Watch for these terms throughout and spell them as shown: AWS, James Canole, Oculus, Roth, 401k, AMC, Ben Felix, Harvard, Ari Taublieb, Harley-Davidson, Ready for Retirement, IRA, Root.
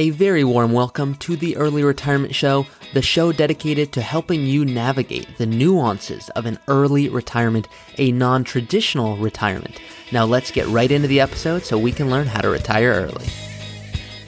A very warm welcome to the Early Retirement Show, the show dedicated to helping you navigate the nuances of an early retirement, a non-traditional retirement. Now let's get right into the episode so we can learn how to retire early.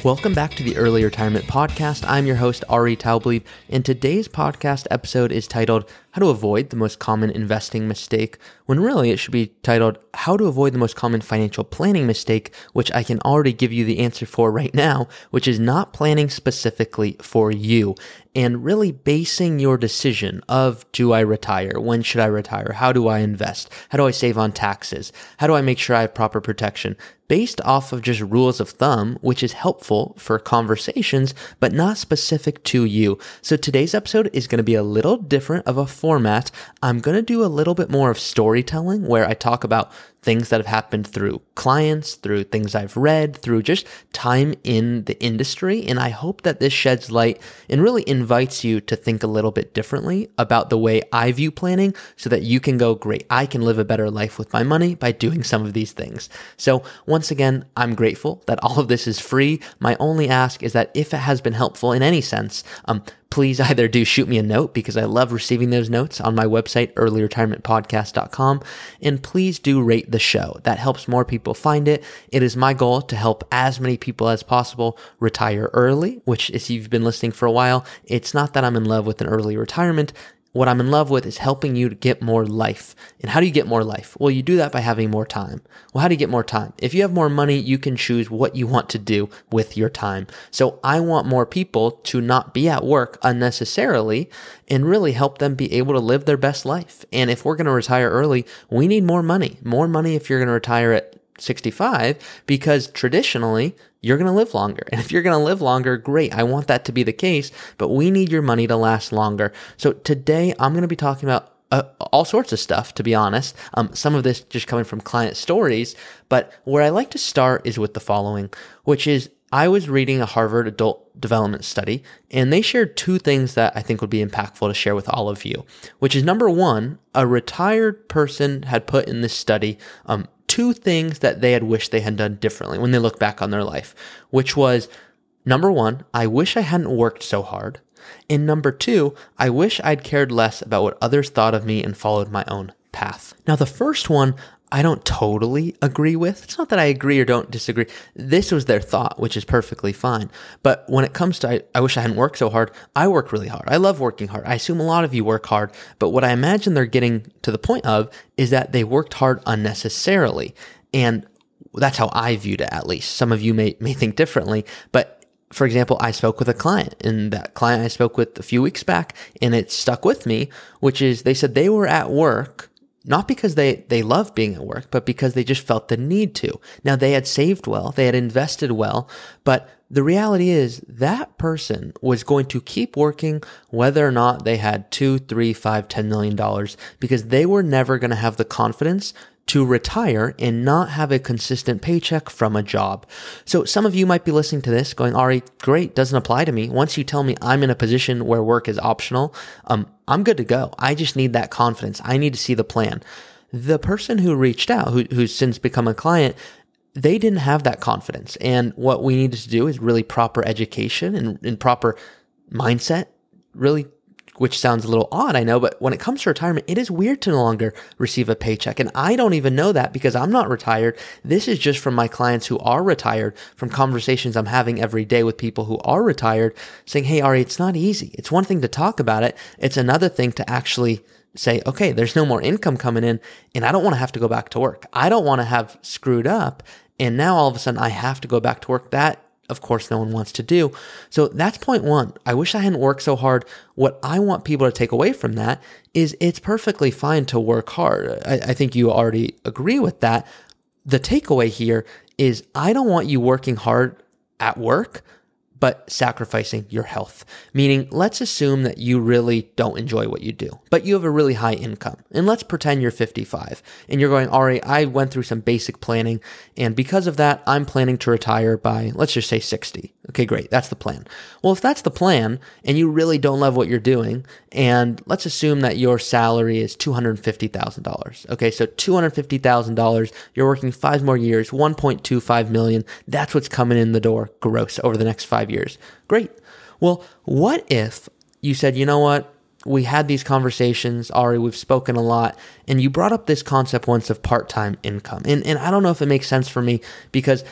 Welcome back to the Early Retirement Podcast. I'm your host, Ari Taublieb, and today's podcast episode is titled, How to Avoid the Most Common Investing Mistake, when really it should be titled, How to Avoid the Most Common Financial Planning Mistake, which I can already give you the answer for right now, which is not planning specifically for you, and really basing your decision of, do I retire? When should I retire? How do I invest? How do I save on taxes? How do I make sure I have proper protection? Based off of just rules of thumb, which is helpful for conversations, but not specific to you. So today's episode is going to be a little different of a format. I'm going to do a little bit more of storytelling where I talk about things that have happened through clients, through things I've read, through just time in the industry. And I hope that this sheds light and really invites you to think a little bit differently about the way I view planning so that you can go, great, I can live a better life with my money by doing some of these things. So once again, I'm grateful that all of this is free. My only ask is that if it has been helpful in any sense, please either do shoot me a note because I love receiving those notes on my website, earlyretirementpodcast.com. And please do rate the show. That helps more people find it. It is my goal to help as many people as possible retire early, which if you've been listening for a while, it's not that I'm in love with an early retirement. What I'm in love with is helping you to get more life. And how do you get more life? Well, you do that by having more time. Well, how do you get more time? If you have more money, you can choose what you want to do with your time. So I want more people to not be at work unnecessarily and really help them be able to live their best life. And if we're going to retire early, we need more money. More money if you're going to retire at 65, because traditionally, you're going to live longer. And if you're going to live longer, great. I want that to be the case, but we need your money to last longer. So today I'm going to be talking about all sorts of stuff, to be honest. Some of this just coming from client stories, but where I like to start is with the following, which is I was reading a Harvard adult development study, and they shared two things that I think would be impactful to share with all of you, which is number one, a retired person had put in this study, two things that they had wished they had done differently when they look back on their life, which was number one, I wish I hadn't worked so hard. And number two, I wish I'd cared less about what others thought of me and followed my own path. Now, the first one, I don't totally agree with. It's not that I agree or don't disagree. This was their thought, which is perfectly fine. But when it comes to, I wish I hadn't worked so hard, I work really hard. I love working hard. I assume a lot of you work hard. But what I imagine they're getting to the point of is that they worked hard unnecessarily. And that's how I viewed it, at least. Some of you may think differently, but for example, I spoke with a client, and that client I spoke with a few weeks back, and it stuck with me, which is they said they were at work not because they love being at work, but because they just felt the need to. Now, they had saved well, they had invested well, but the reality is that person was going to keep working whether or not they had $2, $3, $5, $10 million, because they were never going to have the confidence to retire and not have a consistent paycheck from a job. So some of you might be listening to this going, Ari, great, doesn't apply to me. Once you tell me I'm in a position where work is optional, I'm good to go. I just need that confidence. I need to see the plan. The person who reached out, who's since become a client, they didn't have that confidence. And what we needed to do is really proper education and proper mindset, really, which sounds a little odd, I know, but when it comes to retirement, it is weird to no longer receive a paycheck. And I don't even know that because I'm not retired. This is just from my clients who are retired, from conversations I'm having every day with people who are retired saying, hey, Ari, it's not easy. It's one thing to talk about it. It's another thing to actually say, okay, there's no more income coming in and I don't want to have to go back to work. I don't want to have screwed up. And now all of a sudden I have to go back to work. That, of course, no one wants to do. So that's point one. I wish I hadn't worked so hard. What I want people to take away from that is it's perfectly fine to work hard. I think you already agree with that. The takeaway here is I don't want you working hard at work, but sacrificing your health. Meaning, let's assume that you really don't enjoy what you do, but you have a really high income. And let's pretend you're 55 and you're going, Ari, I went through some basic planning. And because of that, I'm planning to retire by, let's just say 60. Okay, great. That's the plan. Well, if that's the plan and you really don't love what you're doing, and let's assume that your salary is $250,000. Okay, so $250,000, you're working 5 more years, $1.25 million. That's what's coming in the door gross over the next 5 years. Great. Well, what if you said, you know what? We had these conversations, Ari, we've spoken a lot, and you brought up this concept once of part-time income. And I don't know if it makes sense for me, because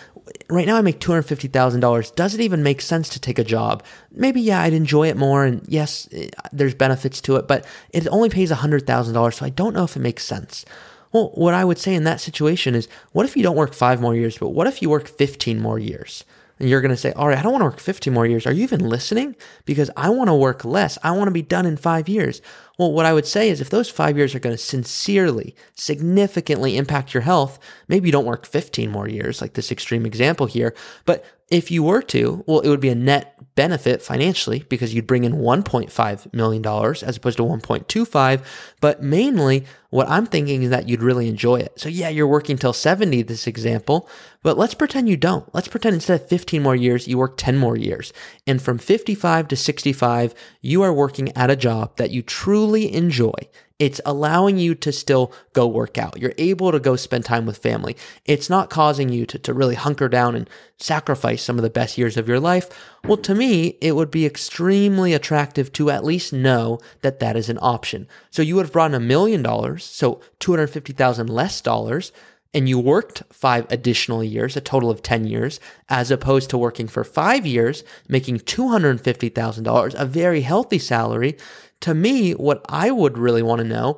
right now I make $250,000. Does it even make sense to take a job? Maybe, yeah, I'd enjoy it more, and yes, there's benefits to it, but it only pays $100,000, so I don't know if it makes sense. Well, what I would say in that situation is, what if you don't work 5 more years, but what if you work 15 more years? And you're going to say, all right, I don't want to work 15 more years. Are you even listening? Because I want to work less. I want to be done in 5 years. Well, what I would say is if those 5 years are going to sincerely, significantly impact your health, maybe you don't work 15 more years, like this extreme example here. But if you were to, well, it would be a net benefit financially because you'd bring in $1.5 million as opposed to 1.25. But mainly what I'm thinking is that you'd really enjoy it. So yeah, you're working till 70, this example, but let's pretend you don't. Let's pretend instead of 15 more years, you work 10 more years. And from 55 to 65, you are working at a job that you truly enjoy. It's allowing you to still go work out. You're able to go spend time with family. It's not causing you to really hunker down and sacrifice some of the best years of your life. Well, to me, it would be extremely attractive to at least know that that is an option. So you would have brought in $1 million, so $250,000 less dollars, and you worked 5 additional years, a total of 10 years, as opposed to working for 5 years, making $250,000, a very healthy salary. To me, what I would really want to know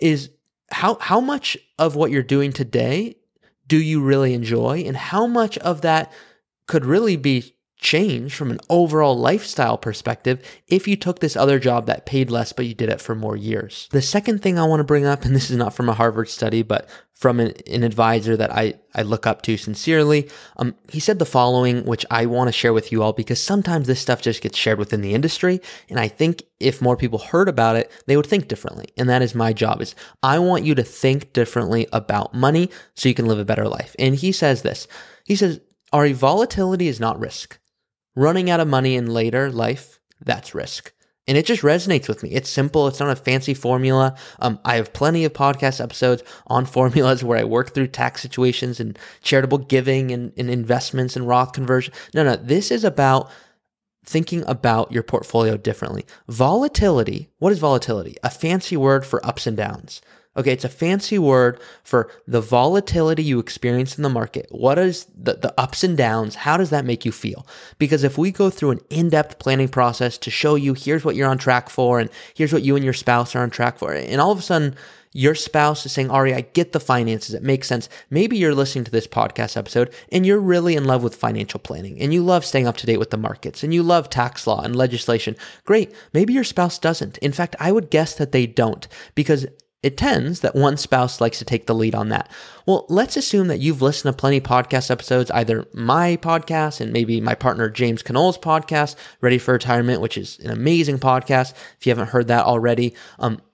is how much of what you're doing today do you really enjoy, and how much of that could really be changed from an overall lifestyle perspective if you took this other job that paid less but you did it for more years. The second thing I want to bring up, and this is not from a Harvard study, but from an advisor that I look up to sincerely. He said the following, which I want to share with you all, because sometimes this stuff just gets shared within the industry. And I think if more people heard about it, they would think differently. And that is my job, is I want you to think differently about money so you can live a better life. And he says this, he says, Ari, volatility is not risk. Running out of money in later life, that's risk. And it just resonates with me. It's simple. It's not a fancy formula. I have plenty of podcast episodes on formulas where I work through tax situations and charitable giving and investments and Roth conversion. No, this is about thinking about your portfolio differently. Volatility, what is volatility? A fancy word for ups and downs. Okay, it's a fancy word for the volatility you experience in the market. What is the ups and downs? How does that make you feel? Because if we go through an in-depth planning process to show you here's what you're on track for and here's what you and your spouse are on track for, and all of a sudden your spouse is saying, Ari, I get the finances. It makes sense. Maybe you're listening to this podcast episode and you're really in love with financial planning and you love staying up to date with the markets and you love tax law and legislation. Great. Maybe your spouse doesn't. In fact, I would guess that they don't, because it tends that one spouse likes to take the lead on that. Well, let's assume that you've listened to plenty of podcast episodes, either my podcast and maybe my partner James Canole's podcast, Ready for Retirement, which is an amazing podcast. If you haven't heard that already,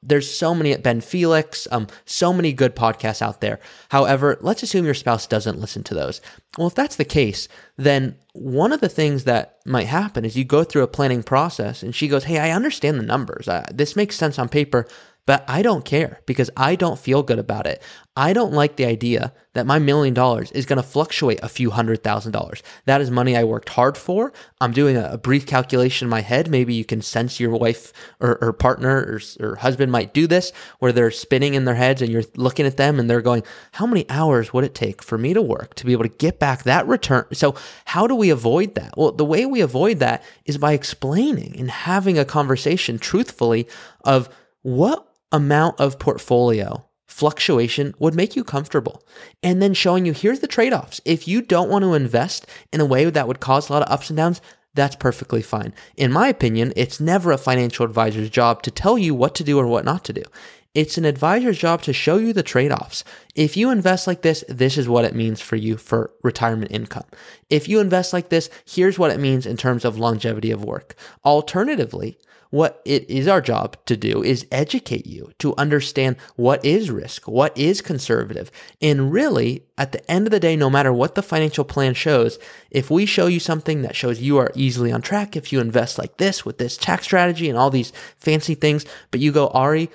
there's so many at Ben Felix, so many good podcasts out there. However, let's assume your spouse doesn't listen to those. Well, if that's the case, then one of the things that might happen is you go through a planning process and she goes, hey, I understand the numbers. This makes sense on paper, but I don't care because I don't feel good about it. I don't like the idea that my $1 million is going to fluctuate a few $100,000. That is money I worked hard for. I'm doing a brief calculation in my head. Maybe you can sense your wife or partner or husband might do this, where they're spinning in their heads and you're looking at them and they're going, how many hours would it take for me to work to be able to get back that return? So how do we avoid that? Well, the way we avoid that is by explaining and having a conversation truthfully of what amount of portfolio fluctuation would make you comfortable. And then showing you, here's the trade-offs. If you don't want to invest in a way that would cause a lot of ups and downs, that's perfectly fine. In my opinion, it's never a financial advisor's job to tell you what to do or what not to do. It's an advisor's job to show you the trade-offs. If you invest like this, this is what it means for you for retirement income. If you invest like this, here's what it means in terms of longevity of work. Alternatively, what it is our job to do is educate you to understand what is risk, what is conservative. And really, at the end of the day, no matter what the financial plan shows, if we show you something that shows you are easily on track, if you invest like this with this tax strategy and all these fancy things, but you go, Ari,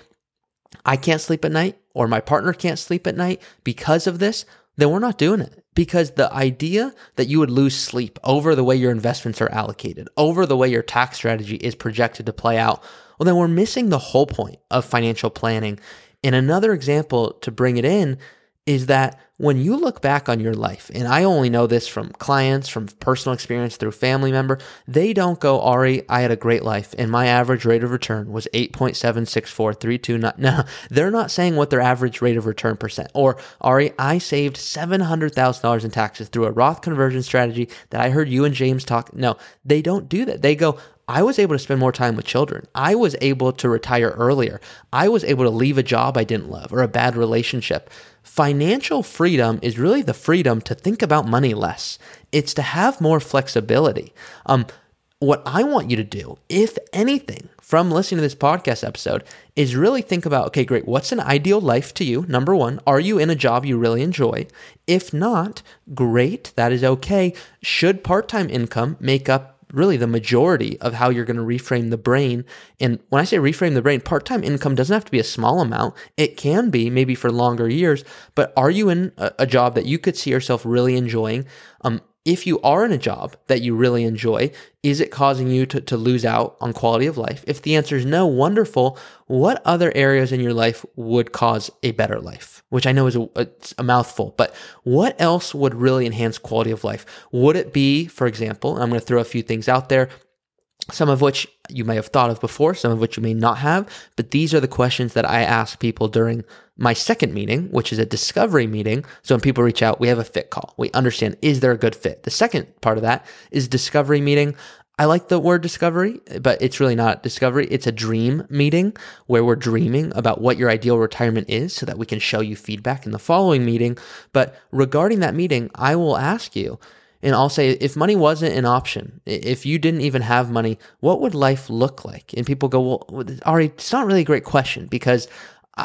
I can't sleep at night, or my partner can't sleep at night because of this, then we're not doing it. Because the idea that you would lose sleep over the way your investments are allocated, over the way your tax strategy is projected to play out, well, then we're missing the whole point of financial planning. And another example to bring it in is that when you look back on your life, and I only know this from clients, from personal experience through family member, they don't go, Ari, I had a great life and my average rate of return was 8.764329. No, they're not saying what their average rate of return percent. Or, Ari, I saved $700,000 in taxes through a Roth conversion strategy that I heard you and James talk. No, they don't do that. They go, I was able to spend more time with children. I was able to retire earlier. I was able to leave a job I didn't love or a bad relationship. Financial freedom is really the freedom to think about money less. It's to have more flexibility. What I want you to do, if anything, from listening to this podcast episode is really think about, okay, great, what's an ideal life to you? Number one, are you in a job you really enjoy? If not, great, that is okay. Should part-time income make up really the majority of how you're going to reframe the brain? And when I say reframe the brain, part-time income doesn't have to be a small amount. It can be maybe for longer years, but are you in a job that you could see yourself really enjoying? If you are in a job that you really enjoy, is it causing you to lose out on quality of life? If the answer is no, wonderful. What other areas in your life would cause a better life? Which I know is a mouthful, but what else would really enhance quality of life? Would it be, for example, and I'm going to throw a few things out there, some of which you may have thought of before, some of which you may not have, but these are the questions that I ask people during my second meeting, which is a discovery meeting. So when people reach out, we have a fit call. We understand, is there a good fit? The second part of that is discovery meeting. I like the word discovery, but it's really not discovery. It's a dream meeting where we're dreaming about what your ideal retirement is so that we can show you feedback in the following meeting. But regarding that meeting, I will ask you, and I'll say, if money wasn't an option, if you didn't even have money, what would life look like? And people go, well, Ari, it's not really a great question because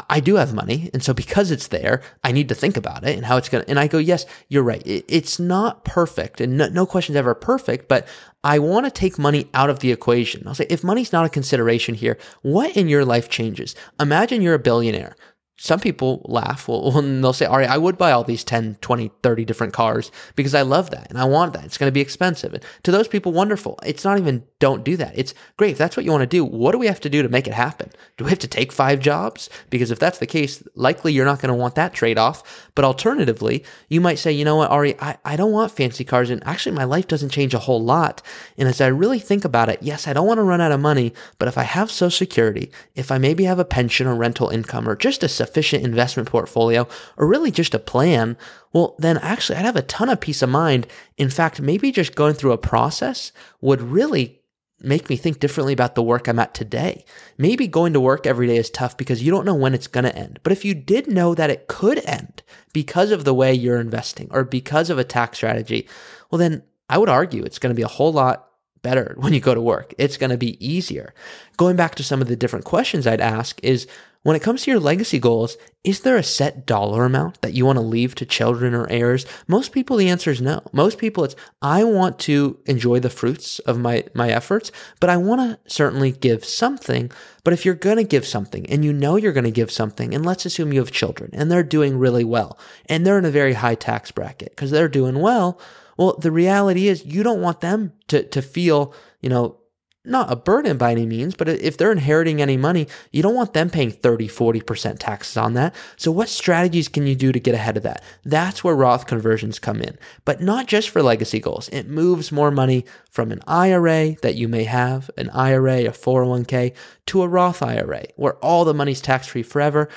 I do have money. And so because it's there, I need to think about it and how it's going to, and I go, yes, you're right. It's not perfect and no question's ever perfect, but I want to take money out of the equation. I'll say, if money's not a consideration here, what in your life changes? Imagine you're a billionaire. Some people laugh and they'll say, all right, I would buy all these 10, 20, 30 different cars because I love that and I want that. It's going to be expensive. And to those people, wonderful. It's not even don't do that. It's great. If that's what you want to do, what do we have to do to make it happen? Do we have to take 5 jobs? Because if that's the case, likely you're not going to want that trade-off. But alternatively, you might say, you know what, Ari, I don't want fancy cars. And actually, my life doesn't change a whole lot. And as I really think about it, yes, I don't want to run out of money. But if I have Social Security, if I maybe have a pension or rental income or just a efficient investment portfolio, or really just a plan, well, then actually I'd have a ton of peace of mind. In fact, maybe just going through a process would really make me think differently about the work I'm at today. Maybe going to work every day is tough because you don't know when it's going to end. But if you did know that it could end because of the way you're investing or because of a tax strategy, well, then I would argue it's going to be a whole lot better when you go to work. It's going to be easier. Going back to some of the different questions I'd ask is, when it comes to your legacy goals, is there a set dollar amount that you want to leave to children or heirs? Most people, the answer is no. Most people, it's, I want to enjoy the fruits of my efforts, but I want to certainly give something. But if you're going to give something and you know you're going to give something, and let's assume you have children and they're doing really well and they're in a very high tax bracket because they're doing well, well, the reality is you don't want them to feel, you know, not a burden by any means, but if they're inheriting any money, you don't want them paying 30, 40% taxes on that. So what strategies can you do to get ahead of that? That's where Roth conversions come in, but not just for legacy goals. It moves more money from an IRA that you may have, an IRA, a 401k, to a Roth IRA where all the money's tax-free forever.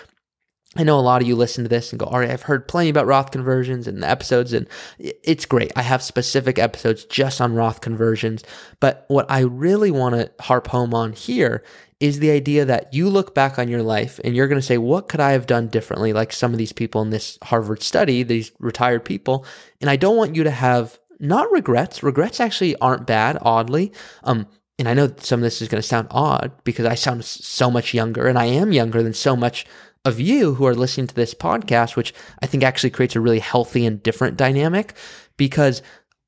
I know a lot of you listen to this and go, all right, I've heard plenty about Roth conversions and the episodes, and it's great. I have specific episodes just on Roth conversions. But what I really want to harp home on here is the idea that you look back on your life and you're going to say, what could I have done differently? Like some of these people in this Harvard study, these retired people. And I don't want you to have not regrets. Regrets actually aren't bad, oddly. And I know some of this is going to sound odd because I sound so much younger, and I am younger than so much of you who are listening to this podcast, which I think actually creates a really healthy and different dynamic because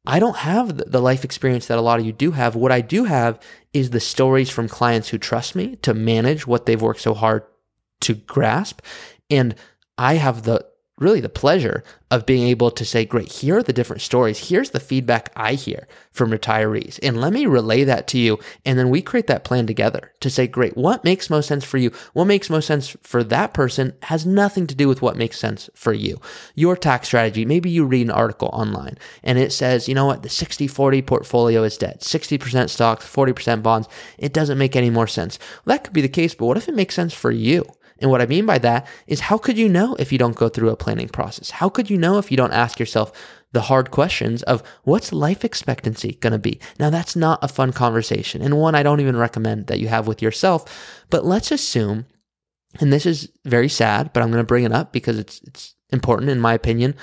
I don't have the life experience that a lot of you do have. What I do have is the stories from clients who trust me to manage what they've worked so hard to grasp. And I have the pleasure of being able to say, great, here are the different stories. Here's the feedback I hear from retirees. And let me relay that to you. And then we create that plan together to say, great, what makes most sense for you? What makes most sense for that person has nothing to do with what makes sense for you. Your tax strategy, maybe you read an article online and it says, you know what, the 60-40 portfolio is dead, 60% stocks, 40% bonds. It doesn't make any more sense. Well, that could be the case, but what if it makes sense for you? And what I mean by that is, how could you know if you don't go through a planning process? How could you know if you don't ask yourself the hard questions of what's life expectancy going to be? Now, that's not a fun conversation, and one I don't even recommend that you have with yourself. But let's assume, and this is very sad, but I'm going to bring it up because it's important in my opinion.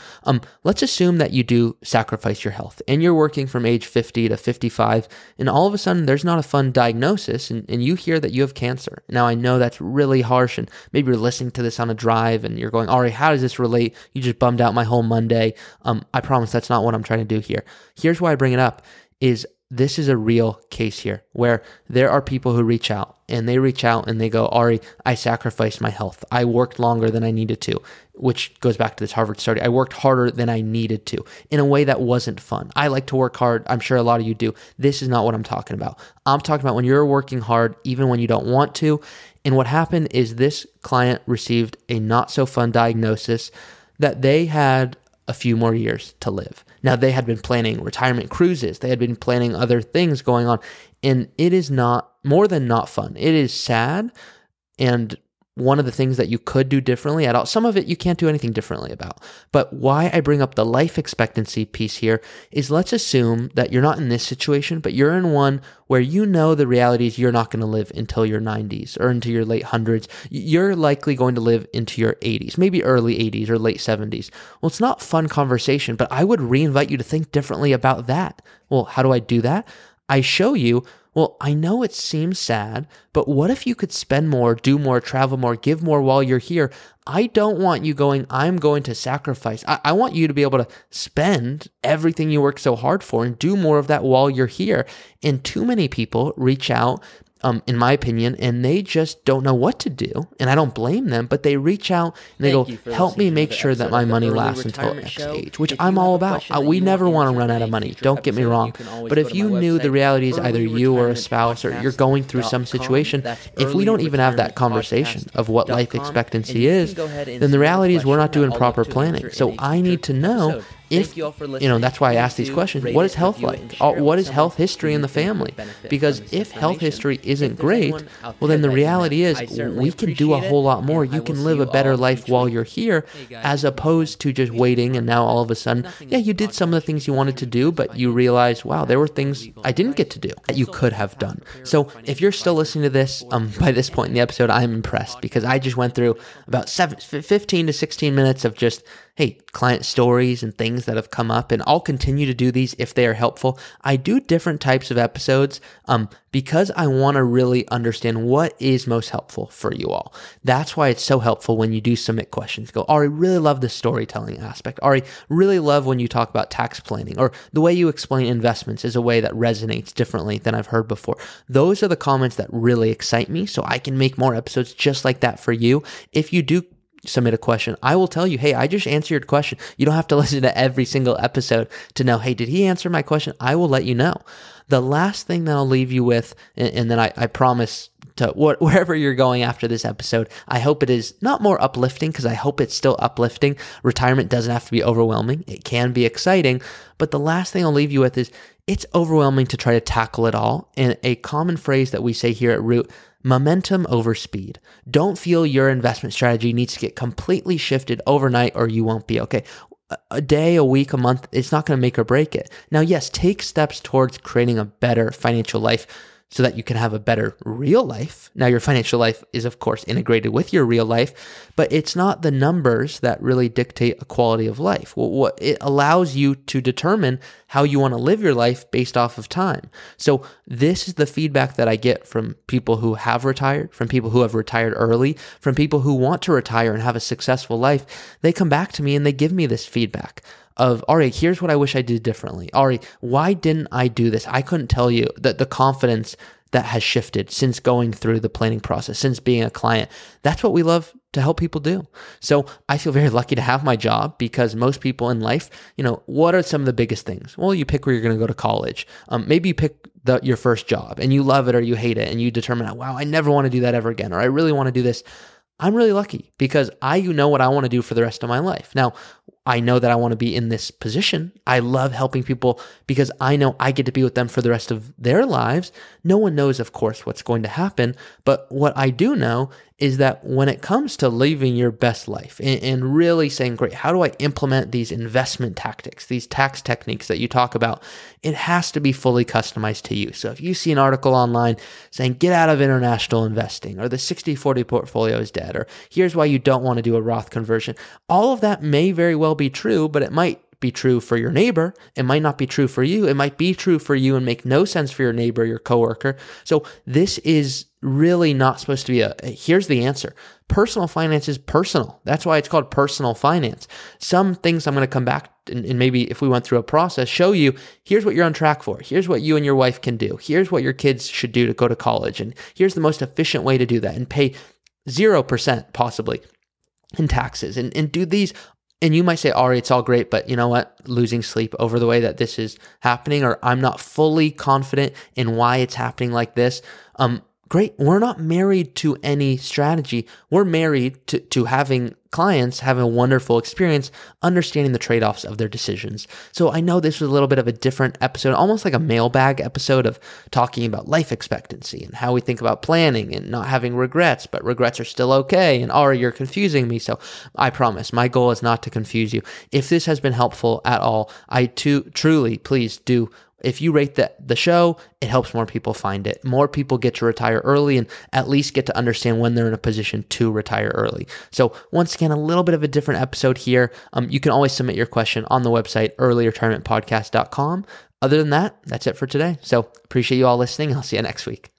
Let's assume that you do sacrifice your health and you're working from age 50 to 55, and all of a sudden there's not a fun diagnosis and you hear that you have cancer. Now, I know that's really harsh, and maybe you're listening to this on a drive and you're going, Ari, how does this relate? You just bummed out my whole Monday. I promise that's not what I'm trying to do here. Here's why I bring it up is this is a real case here where there are people who reach out and they go, Ari, I sacrificed my health. I worked longer than I needed to, which goes back to this Harvard study. I worked harder than I needed to in a way that wasn't fun. I like to work hard. I'm sure a lot of you do. This is not what I'm talking about. I'm talking about when you're working hard, even when you don't want to. And what happened is this client received a not so fun diagnosis that they had a few more years to live. Now, they had been planning retirement cruises. They had been planning other things going on. And it is not fun. It is sad. And one of the things that you could do differently at all, some of it you can't do anything differently about. But why I bring up the life expectancy piece here is, let's assume that you're not in this situation, but you're in one where you know the reality is you're not going to live until your 90s or into your late 100s. You're likely going to live into your 80s, maybe early 80s or late 70s. Well, it's not a fun conversation, but I would reinvite you to think differently about that. Well, how do I do that? I show you, well, I know it seems sad, but what if you could spend more, do more, travel more, give more while you're here? I don't want you going, I'm going to sacrifice. I want you to be able to spend everything you work so hard for and do more of that while you're here. And too many people reach out, in my opinion, and they just don't know what to do. And I don't blame them, but they reach out and they go, help me make sure that my money lasts until X age, which I'm all about. We never want to run out of money. Don't get me wrong. But if you knew the reality is either you or a spouse or you're going through some situation, if we don't even have that conversation of what life expectancy is, then the reality is we're not doing proper planning. So I need to know if, that's why I ask these questions. What is health like? What is health history in the family? Because if health history isn't great, well, then the reality is we can do a whole lot more. You can live a better life while you're here, as opposed to just waiting. And now all of a sudden, you did some of the things you wanted to do, but you realize, wow, there were things I didn't get to do that you could have done. So if you're still listening to this, by this point in the episode, I'm impressed because I just went through about 15 to 16 minutes of just, hey, client stories and things that have come up, and I'll continue to do these if they are helpful. I do different types of episodes because I want to really understand what is most helpful for you all. That's why it's so helpful when you do submit questions. Go, Ari, really love the storytelling aspect. Ari, really love when you talk about tax planning, or the way you explain investments is a way that resonates differently than I've heard before. Those are the comments that really excite me, so I can make more episodes just like that for you. If you do submit a question, I will tell you, hey, I just answered your question. You don't have to listen to every single episode to know, hey, did he answer my question? I will let you know. The last thing that I'll leave you with, and then I promise to wherever you're going after this episode, I hope it is not more uplifting, because I hope it's still uplifting. Retirement doesn't have to be overwhelming. It can be exciting. But the last thing I'll leave you with is, it's overwhelming to try to tackle it all. And a common phrase that we say here at Root, momentum over speed. Don't feel your investment strategy needs to get completely shifted overnight or you won't be okay. A day, a week, a month, it's not going to make or break it. Now, yes, take steps towards creating a better financial life so that you can have a better real life. Now, your financial life is, of course, integrated with your real life, but it's not the numbers that really dictate a quality of life. What it allows you to determine how you want to live your life based off of time. So this is the feedback that I get from people who have retired, from people who have retired early, from people who want to retire and have a successful life. They come back to me and they give me this feedback of, Ari, here's what I wish I did differently. Ari, why didn't I do this? I couldn't tell you that the confidence that has shifted since going through the planning process, since being a client. That's what we love to help people do. So I feel very lucky to have my job, because most people in life, you know, what are some of the biggest things? Well, you pick where you're going to go to college. Maybe you pick your first job and you love it or you hate it, and you determine, wow, I never want to do that ever again, or I really want to do this. I'm really lucky because I know what I want to do for the rest of my life. Now, I know that I want to be in this position. I love helping people because I know I get to be with them for the rest of their lives. No one knows, of course, what's going to happen. But what I do know is that when it comes to living your best life and really saying, great, how do I implement these investment tactics, these tax techniques that you talk about? It has to be fully customized to you. So if you see an article online saying, get out of international investing, or the 60-40 portfolio is dead, or here's why you don't want to do a Roth conversion, all of that may very well be true, but it might be true for your neighbor. It might not be true for you. It might be true for you and make no sense for your neighbor, your coworker. So this is really not supposed to be here's the answer. Personal finance is personal. That's why it's called personal finance. Some things I'm going to come back and maybe if we went through a process, show you, here's what you're on track for. Here's what you and your wife can do. Here's what your kids should do to go to college. And here's the most efficient way to do that and pay 0% possibly in taxes and do these. And you might say, Ari, it's all great, but you know what? Losing sleep over the way that this is happening, or I'm not fully confident in why it's happening like this. Great. We're not married to any strategy. We're married to having clients have a wonderful experience, understanding the trade-offs of their decisions. So I know this was a little bit of a different episode, almost like a mailbag episode of talking about life expectancy and how we think about planning and not having regrets, but regrets are still okay. And Ari, you're confusing me. So I promise my goal is not to confuse you. If this has been helpful at all, I too truly, please do. If you rate the show, it helps more people find it. More people get to retire early and at least get to understand when they're in a position to retire early. So once again, a little bit of a different episode here. You can always submit your question on the website, earlyretirementpodcast.com. Other than that, that's it for today. So appreciate you all listening. I'll see you next week.